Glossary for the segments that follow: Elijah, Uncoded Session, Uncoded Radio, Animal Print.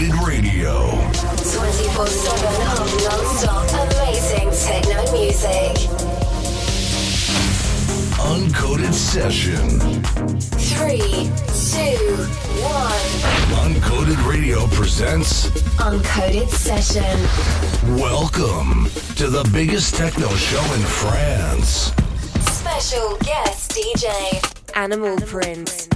Uncoded Radio. 24/7 of non-stop amazing techno music. Uncoded Session. 3, 2, 1. Uncoded Radio presents Uncoded Session. Welcome to the biggest techno show in France. Special guest DJ Animal Print.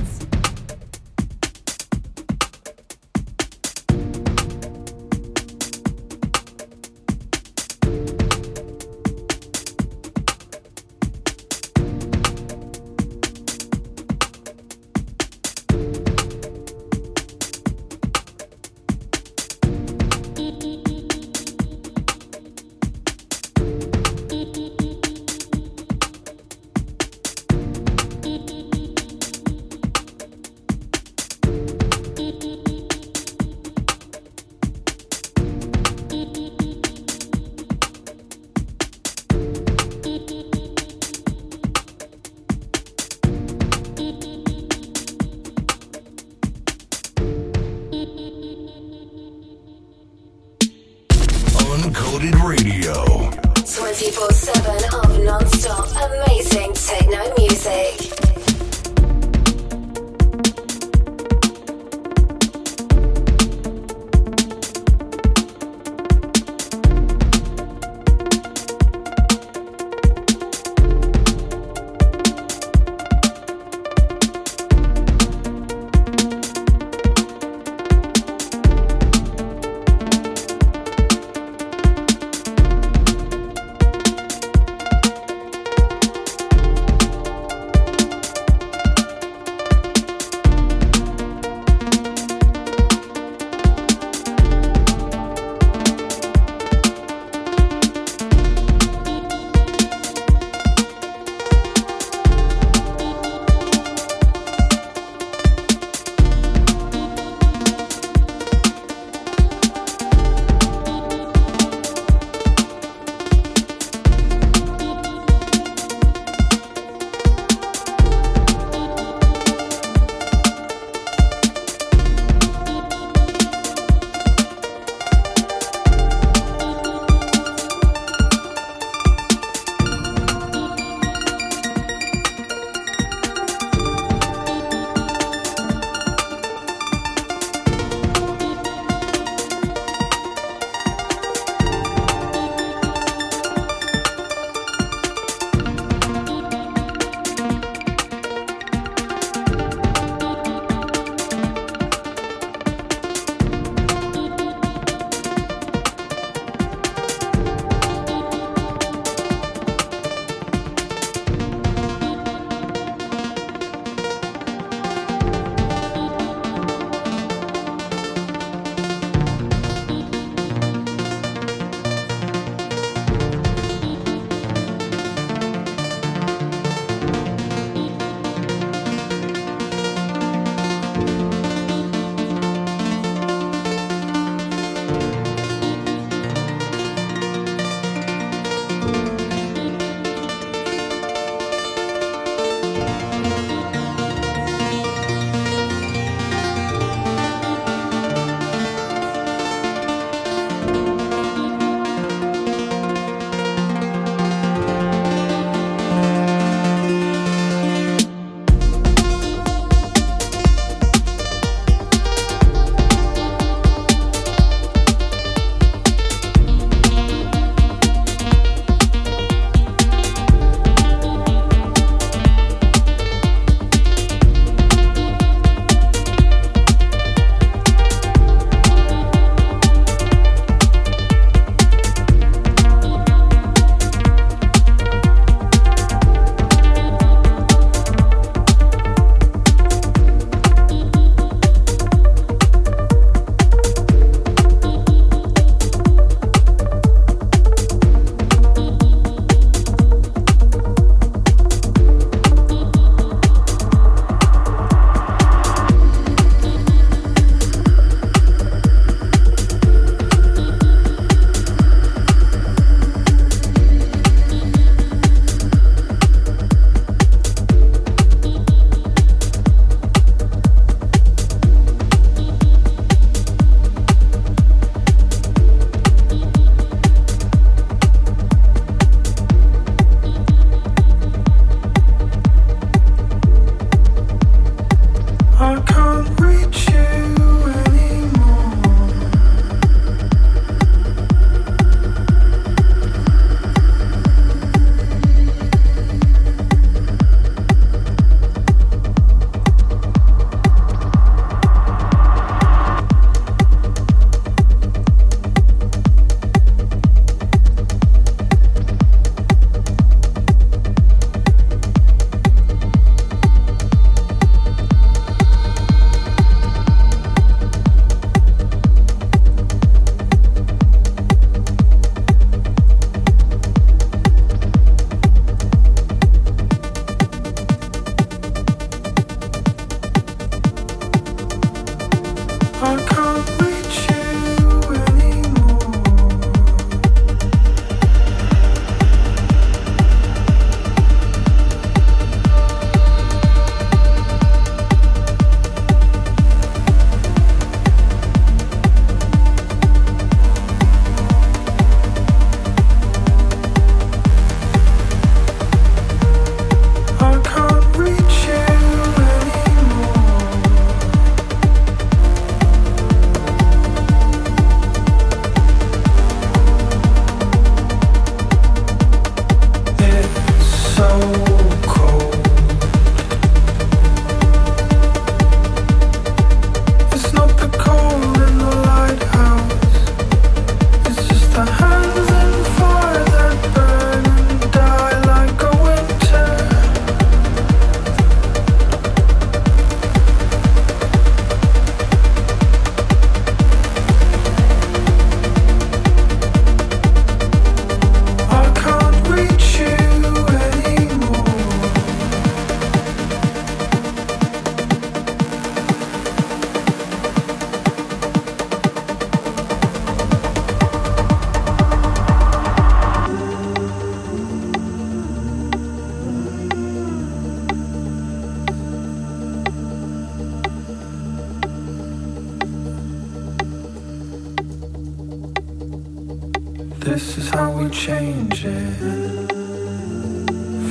This is how we change it.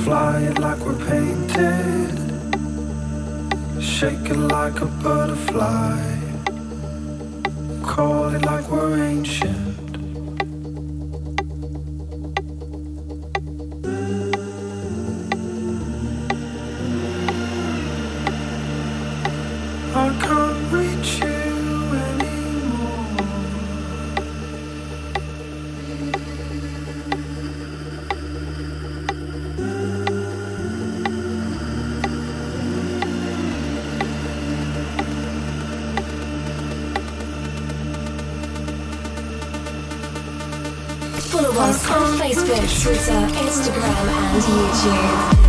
Fly it like we're painted. Shake it like a butterfly. Call it like we're ancient. On Facebook, Twitter, Instagram, and YouTube.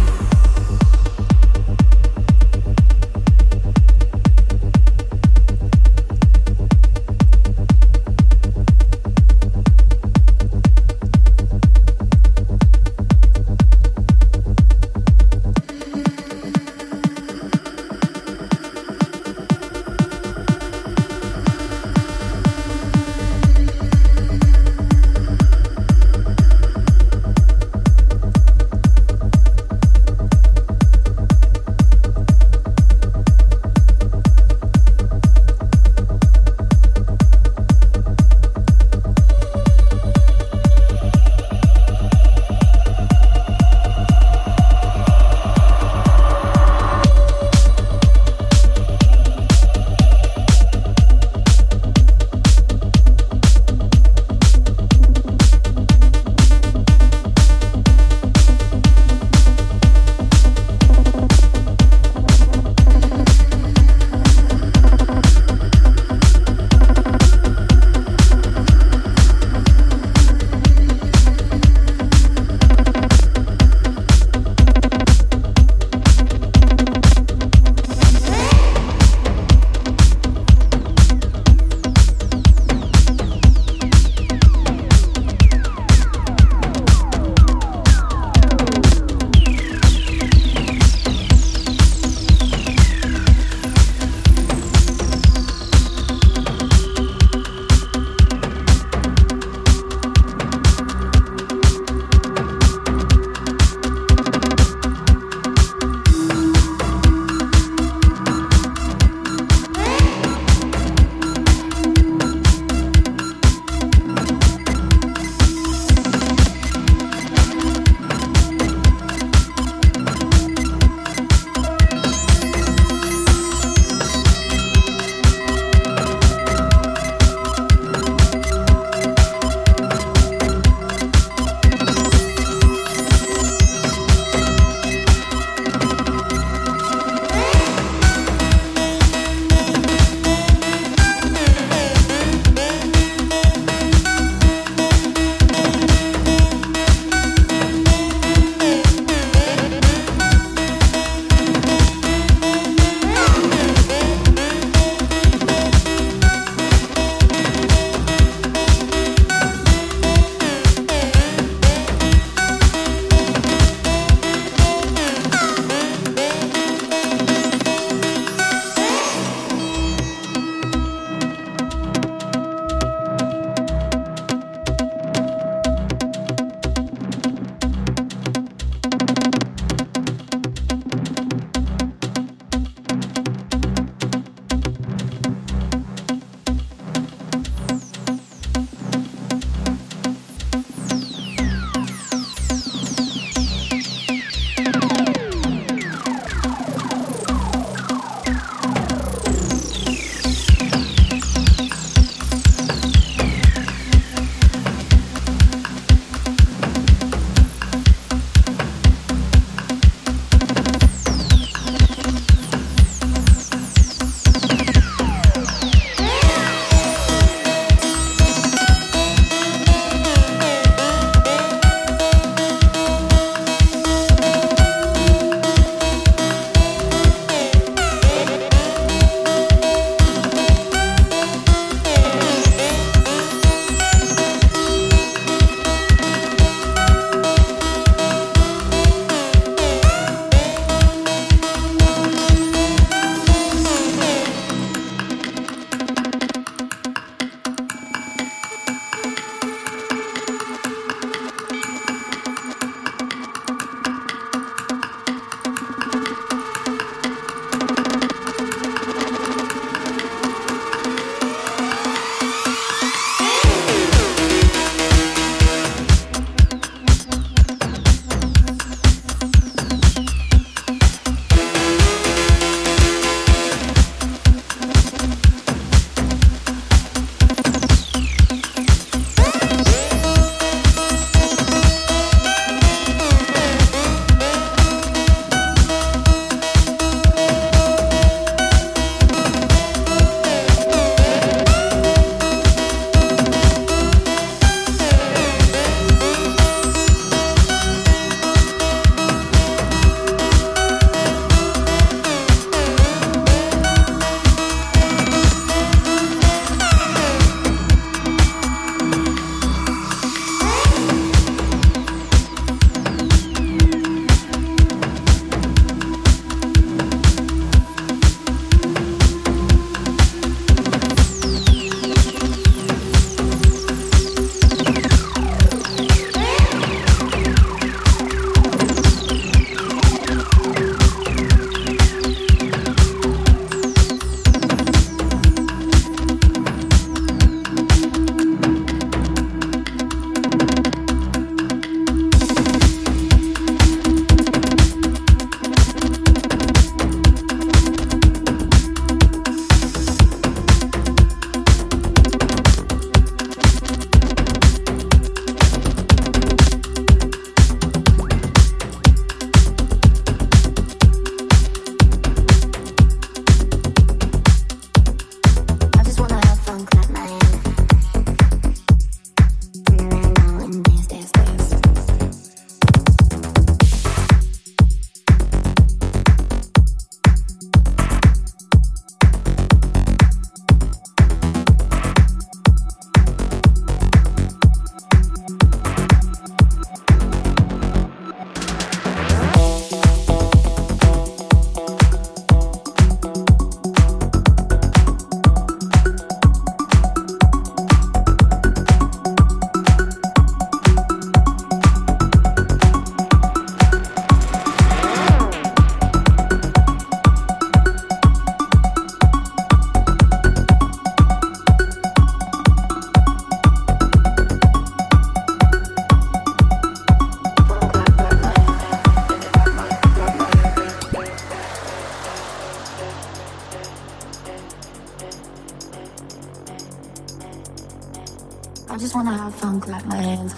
I just want to have fun, clap my hands.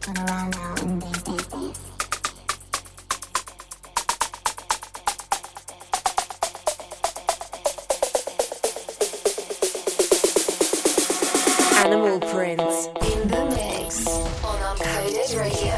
Turn around now and dance, dance, dance. Animal Print in the mix on Uncoded Radio.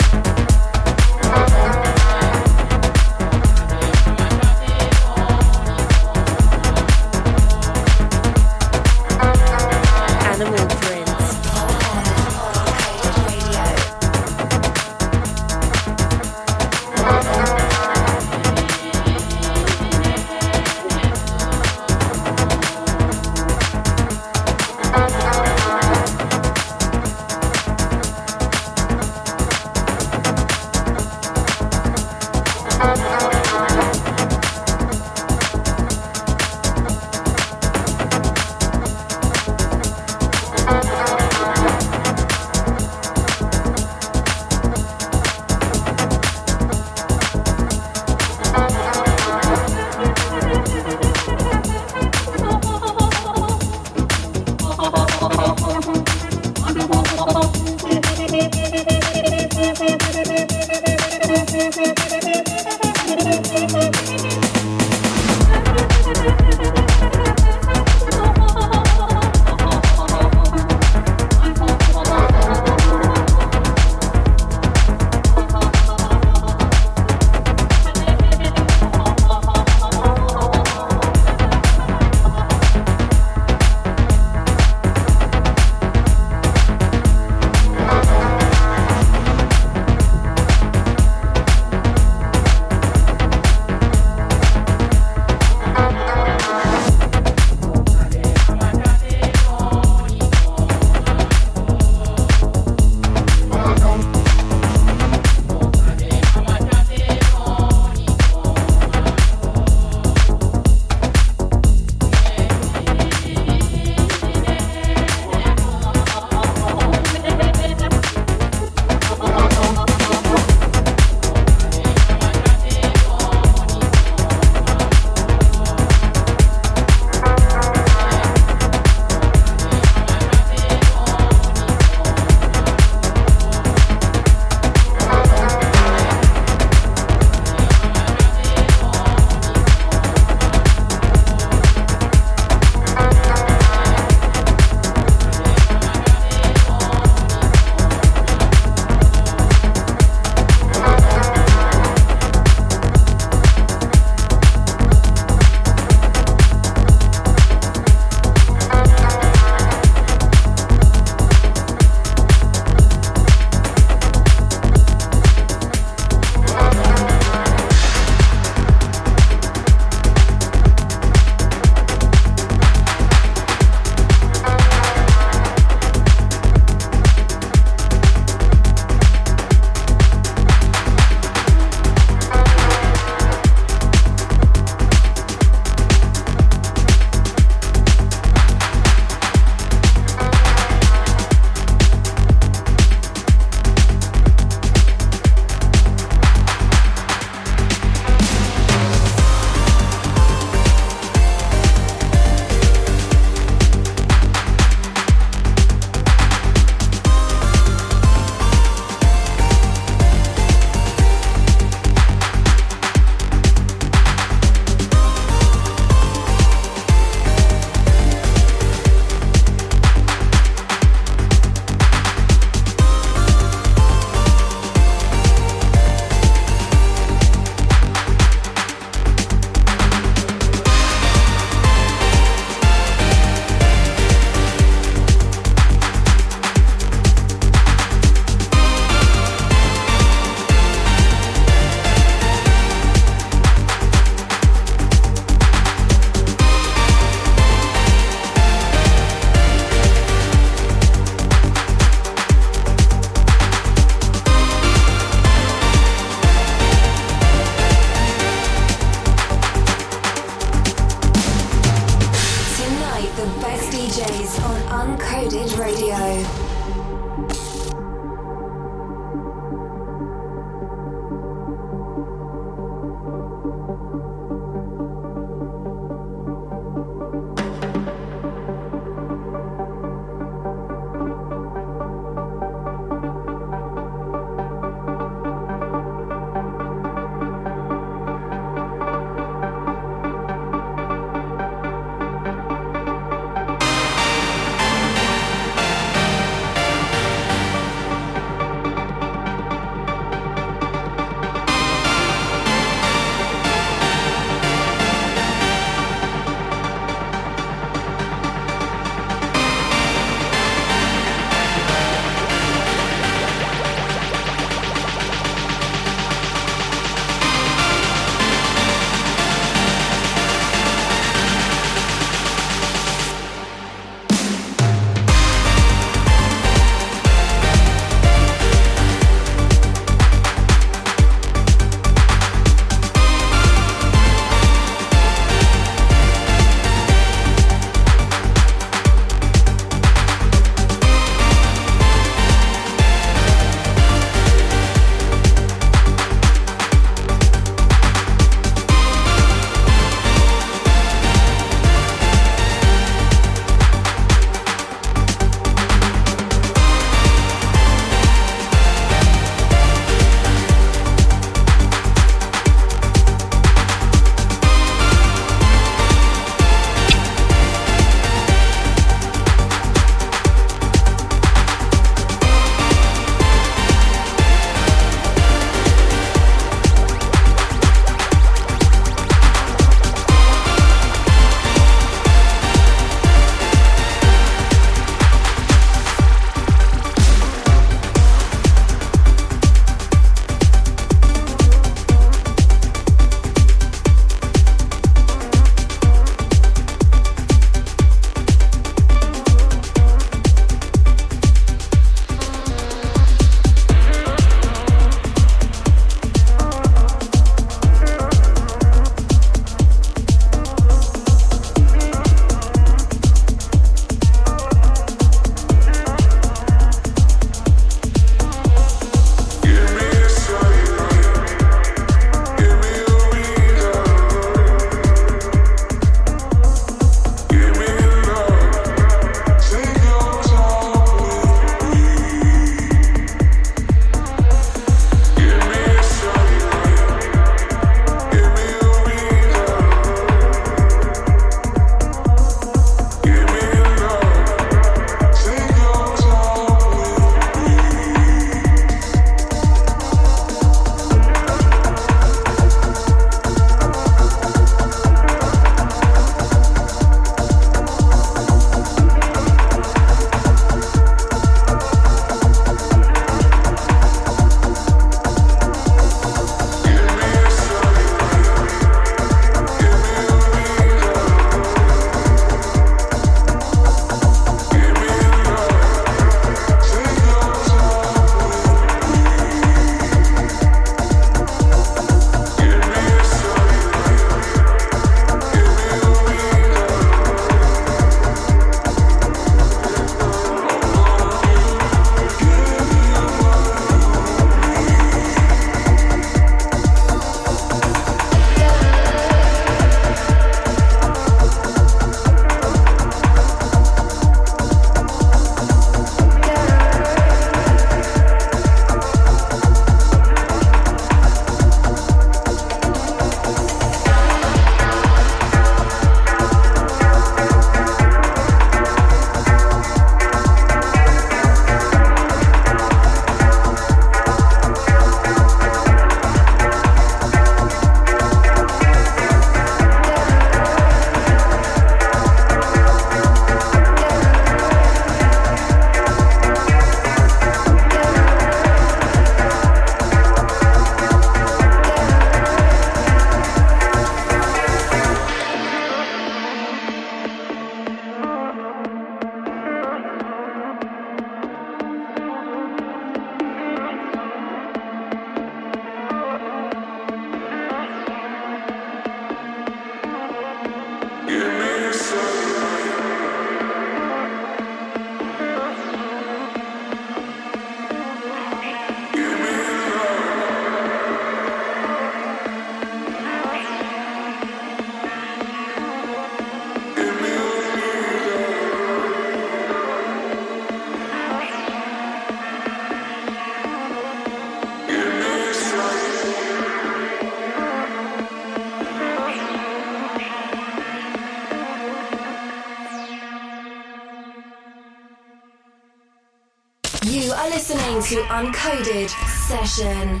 are listening to Uncoded Session.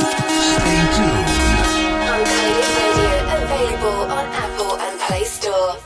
Stay tuned. Uncoded Radio, available on Apple and Play Store.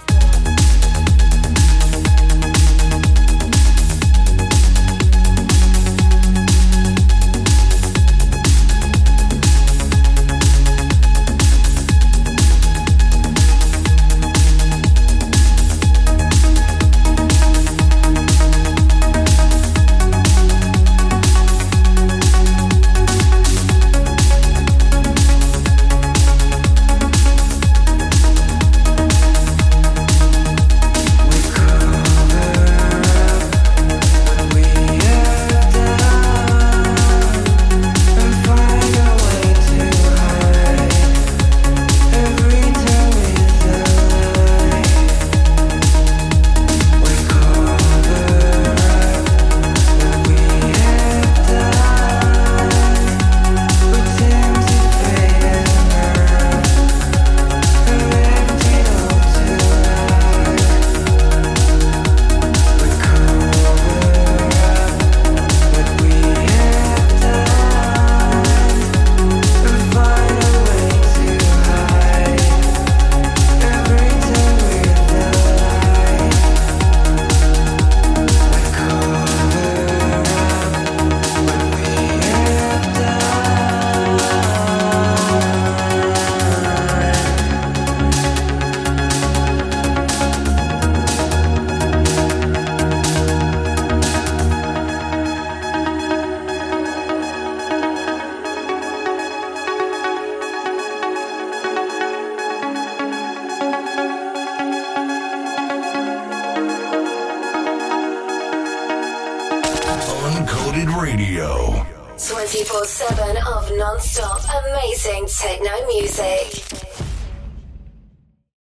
Radio 24/7 of non-stop amazing techno music.